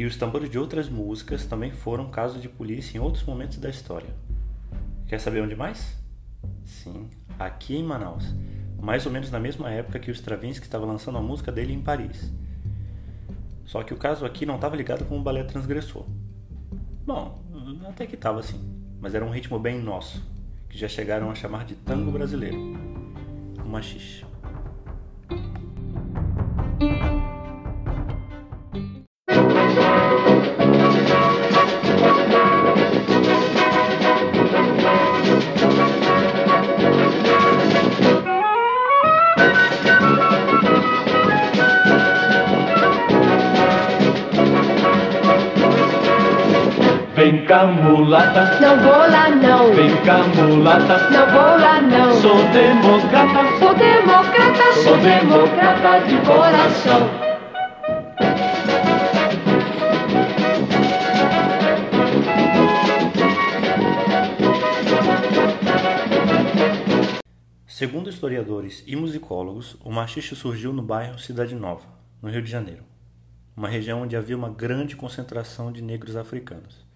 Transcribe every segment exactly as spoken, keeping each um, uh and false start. E os tambores de outras músicas também foram casos de polícia em outros momentos da história. Quer saber onde mais? Sim, aqui em Manaus, mais ou menos na mesma época que o Stravinsky estava lançando a música dele em Paris. Só que o caso aqui não estava ligado com o balé transgressor. Bom, até que estava assim, mas era um ritmo bem nosso, que já chegaram a chamar de tango brasileiro, o machixe. Vem cá, mulata, não vou lá não. Vem cá, mulata, não vou lá não. Sou democrata, sou democrata, sou democrata de coração. Segundo historiadores e musicólogos, o machixe surgiu no bairro Cidade Nova, no Rio de Janeiro, uma região onde havia uma grande concentração de negros africanos.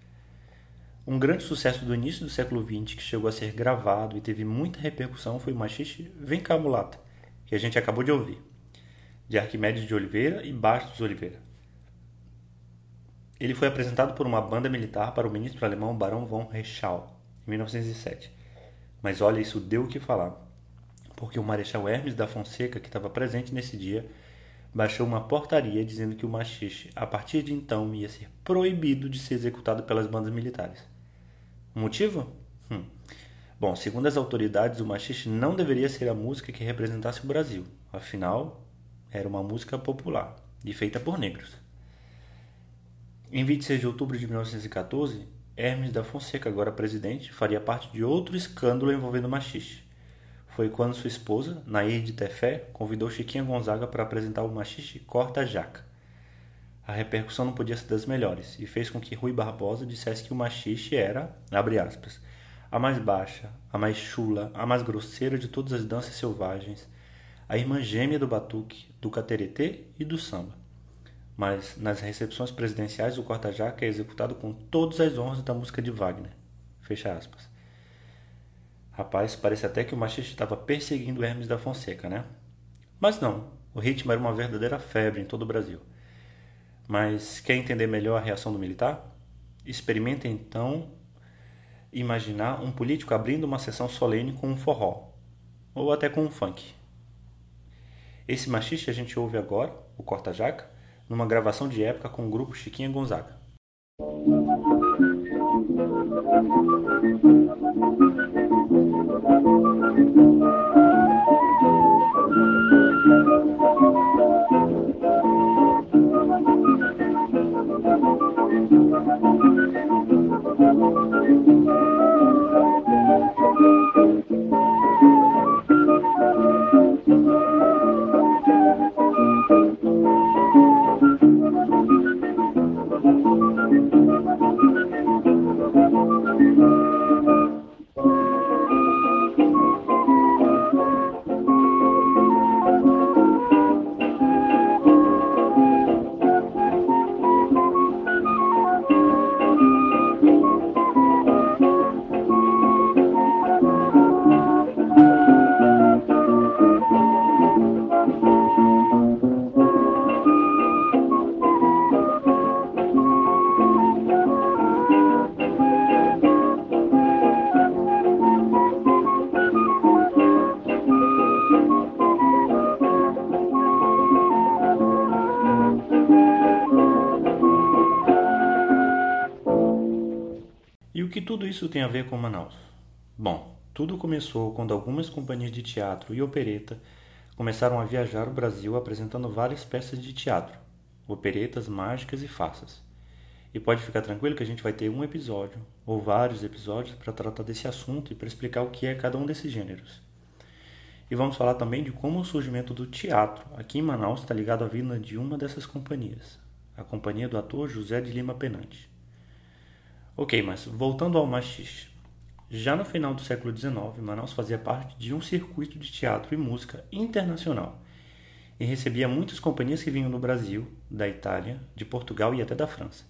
Um grande sucesso do início do século vinte, que chegou a ser gravado e teve muita repercussão, foi o machixe Vem Cá Mulata, que a gente acabou de ouvir, de Arquimedes de Oliveira e Bastos Oliveira. Ele foi apresentado por uma banda militar para o ministro alemão Barão von Rechau, em mil novecentos e sete. Mas olha, isso deu o que falar, porque o marechal Hermes da Fonseca, que estava presente nesse dia, baixou uma portaria dizendo que o machixe, a partir de então, ia ser proibido de ser executado pelas bandas militares. O motivo? Hum. Bom, segundo as autoridades, o machixe não deveria ser a música que representasse o Brasil. Afinal, era uma música popular e feita por negros. Em vinte e seis de outubro de mil novecentos e catorze, Hermes da Fonseca, agora presidente, faria parte de outro escândalo envolvendo o machixe. Foi quando sua esposa, Nair de Tefé, convidou Chiquinha Gonzaga para apresentar o machixe Corta a Jaca. A repercussão não podia ser das melhores e fez com que Rui Barbosa dissesse que o machixe era, abre aspas, a mais baixa, a mais chula, a mais grosseira de todas as danças selvagens, a irmã gêmea do batuque, do cateretê e do samba. Mas nas recepções presidenciais, o Corta a Jaca é executado com todas as honras da música de Wagner. Fecha aspas. Rapaz, parece até que o machixe estava perseguindo Hermes da Fonseca, né? Mas não, o ritmo era uma verdadeira febre em todo o Brasil. Mas quer entender melhor a reação do militar? Experimenta então imaginar um político abrindo uma sessão solene com um forró, ou até com um funk. Esse machixe a gente ouve agora, o Corta a Jaca, numa gravação de época com o grupo Chiquinha Gonzaga. O que tudo isso tem a ver com Manaus? Bom, tudo começou quando algumas companhias de teatro e opereta começaram a viajar o Brasil apresentando várias peças de teatro, operetas, mágicas e farsas. E pode ficar tranquilo que a gente vai ter um episódio, ou vários episódios, para tratar desse assunto e para explicar o que é cada um desses gêneros. E vamos falar também de como o surgimento do teatro aqui em Manaus está ligado à vinda de uma dessas companhias, a companhia do ator José de Lima Penante. Ok, mas voltando ao machixe. Já no final do século dezenove, Manaus fazia parte de um circuito de teatro e música internacional, e recebia muitas companhias que vinham do Brasil, da Itália, de Portugal e até da França.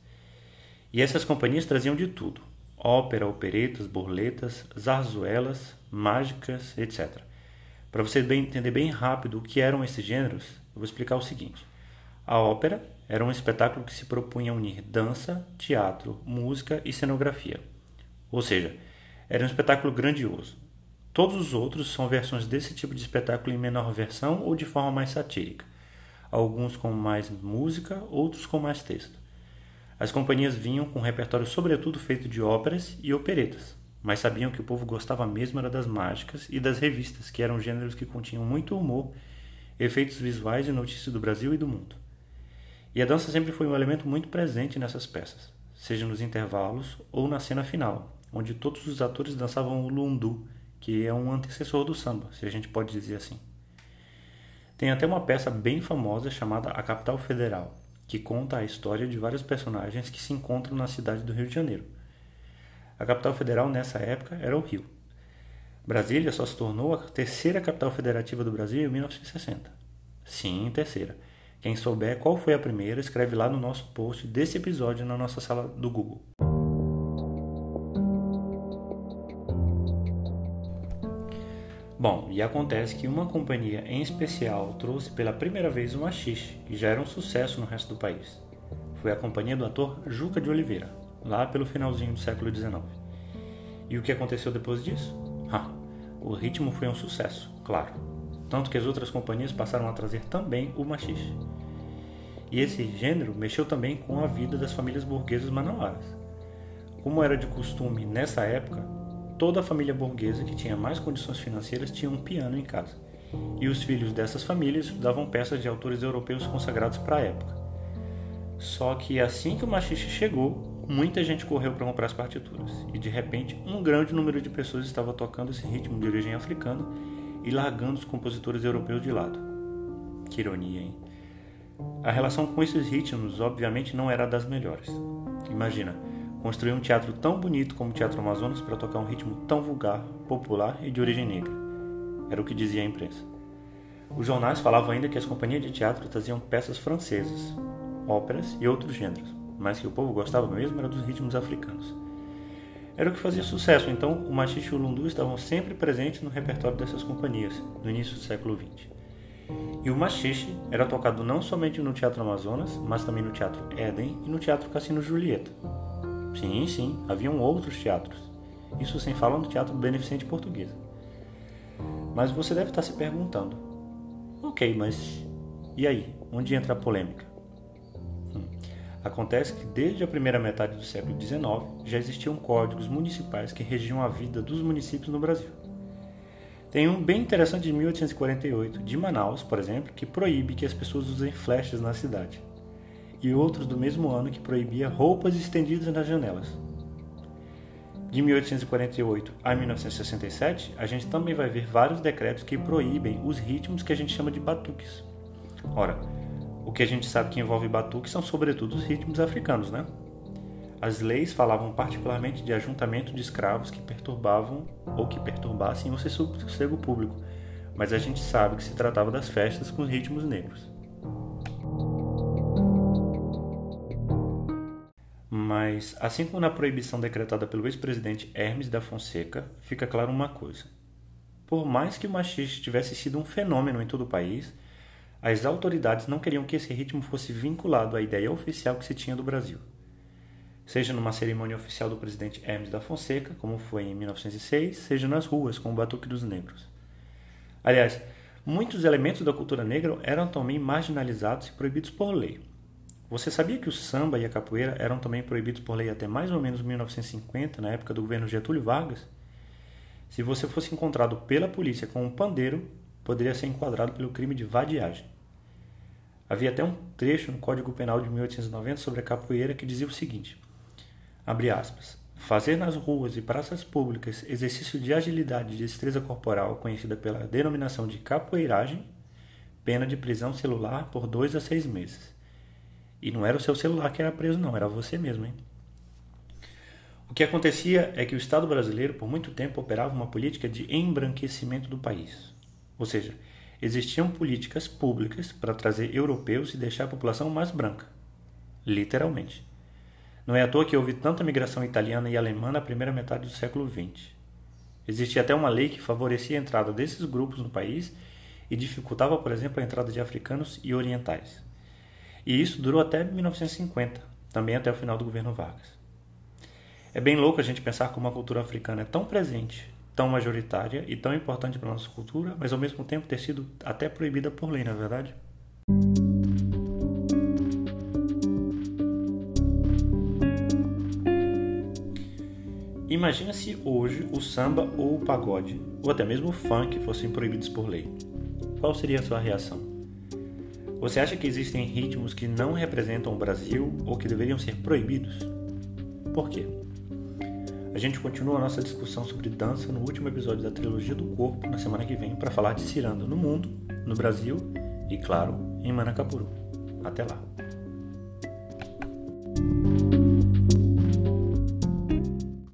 E essas companhias traziam de tudo: ópera, operetas, burletas, zarzuelas, mágicas, etcétera. Para você bem entender bem rápido o que eram esses gêneros, eu vou explicar o seguinte. A ópera era um espetáculo que se propunha a unir dança, teatro, música e cenografia. Ou seja, era um espetáculo grandioso. Todos os outros são versões desse tipo de espetáculo em menor versão ou de forma mais satírica. Alguns com mais música, outros com mais texto. As companhias vinham com um repertório sobretudo feito de óperas e operetas, mas sabiam que o povo gostava mesmo era das mágicas e das revistas, que eram gêneros que continham muito humor, efeitos visuais e notícias do Brasil e do mundo. E a dança sempre foi um elemento muito presente nessas peças, seja nos intervalos ou na cena final, onde todos os atores dançavam o lundu, que é um antecessor do samba, se a gente pode dizer assim. Tem até uma peça bem famosa chamada A Capital Federal, que conta a história de vários personagens que se encontram na cidade do Rio de Janeiro. A capital federal nessa época era o Rio. Brasília só se tornou a terceira capital federativa do Brasil em mil novecentos e sessenta. Sim, terceira. Quem souber qual foi a primeira, escreve lá no nosso post desse episódio na nossa sala do Google. Bom, e acontece que uma companhia em especial trouxe pela primeira vez um machixe, que já era um sucesso no resto do país. Foi a companhia do ator Juca de Oliveira, lá pelo finalzinho do século dezenove. E o que aconteceu depois disso? Ah, o ritmo foi um sucesso, claro. Tanto que as outras companhias passaram a trazer também o machixe. E esse gênero mexeu também com a vida das famílias burguesas manauaras. Como era de costume nessa época, toda a família burguesa que tinha mais condições financeiras tinha um piano em casa, e os filhos dessas famílias estudavam peças de autores europeus consagrados para a época. Só que assim que o machixe chegou, muita gente correu para comprar as partituras, e de repente um grande número de pessoas estava tocando esse ritmo de origem africana e largando os compositores europeus de lado. Que ironia, hein? A relação com esses ritmos obviamente não era das melhores. Imagina, construir um teatro tão bonito como o Teatro Amazonas para tocar um ritmo tão vulgar, popular e de origem negra. Era o que dizia a imprensa. Os jornais falavam ainda que as companhias de teatro traziam peças francesas, óperas e outros gêneros, mas que o povo gostava mesmo era dos ritmos africanos. Era o que fazia sucesso, então o machixe e o lundu estavam sempre presentes no repertório dessas companhias, no início do século vinte. E o machixe era tocado não somente no Teatro Amazonas, mas também no Teatro Éden e no Teatro Cassino Julieta. Sim, sim, haviam outros teatros. Isso sem falar no Teatro Beneficente Portuguesa. Mas você deve estar se perguntando: ok, mas e aí? Onde entra a polêmica? Hum. Acontece que desde a primeira metade do século dezenove já existiam códigos municipais que regiam a vida dos municípios no Brasil. Tem um bem interessante de mil oitocentos e quarenta e oito, de Manaus, por exemplo, que proíbe que as pessoas usem flechas na cidade, e outros do mesmo ano que proibia roupas estendidas nas janelas. De mil oitocentos e quarenta e oito a mil novecentos e sessenta e sete, a gente também vai ver vários decretos que proíbem os ritmos que a gente chama de batuques. Ora, o que a gente sabe que envolve batuques são sobretudo os ritmos africanos, né? As leis falavam particularmente de ajuntamento de escravos que perturbavam ou que perturbassem o sossego público, mas a gente sabe que se tratava das festas com os ritmos negros. Mas, assim como na proibição decretada pelo ex-presidente Hermes da Fonseca, fica claro uma coisa. Por mais que o machixe tivesse sido um fenômeno em todo o país, as autoridades não queriam que esse ritmo fosse vinculado à ideia oficial que se tinha do Brasil. Seja numa cerimônia oficial do presidente Hermes da Fonseca, como foi em mil novecentos e seis, seja nas ruas, com o batuque dos negros. Aliás, muitos elementos da cultura negra eram também marginalizados e proibidos por lei. Você sabia que o samba e a capoeira eram também proibidos por lei até mais ou menos mil novecentos e cinquenta, na época do governo Getúlio Vargas? Se você fosse encontrado pela polícia com um pandeiro, poderia ser enquadrado pelo crime de vadiagem. Havia até um trecho no Código Penal de mil oitocentos e noventa sobre a capoeira que dizia o seguinte, abre aspas, fazer nas ruas e praças públicas exercício de agilidade e destreza corporal conhecida pela denominação de capoeiragem, pena de prisão celular por dois a seis meses. E não era o seu celular que era preso, não, era você mesmo, hein? O que acontecia é que o Estado brasileiro, por muito tempo, operava uma política de embranquecimento do país. Ou seja, existiam políticas públicas para trazer europeus e deixar a população mais branca. Literalmente. Não é à toa que houve tanta migração italiana e alemã na primeira metade do século vinte. Existia até uma lei que favorecia a entrada desses grupos no país e dificultava, por exemplo, a entrada de africanos e orientais. E isso durou até mil novecentos e cinquenta, também até o final do governo Vargas. É bem louco a gente pensar como a cultura africana é tão presente, tão majoritária e tão importante para a nossa cultura, mas ao mesmo tempo ter sido até proibida por lei, na verdade. Imagina se hoje o samba ou o pagode, ou até mesmo o funk, fossem proibidos por lei. Qual seria a sua reação? Você acha que existem ritmos que não representam o Brasil ou que deveriam ser proibidos? Por quê? A gente continua a nossa discussão sobre dança no último episódio da Trilogia do Corpo na semana que vem para falar de ciranda no mundo, no Brasil e, claro, em Manacapuru. Até lá!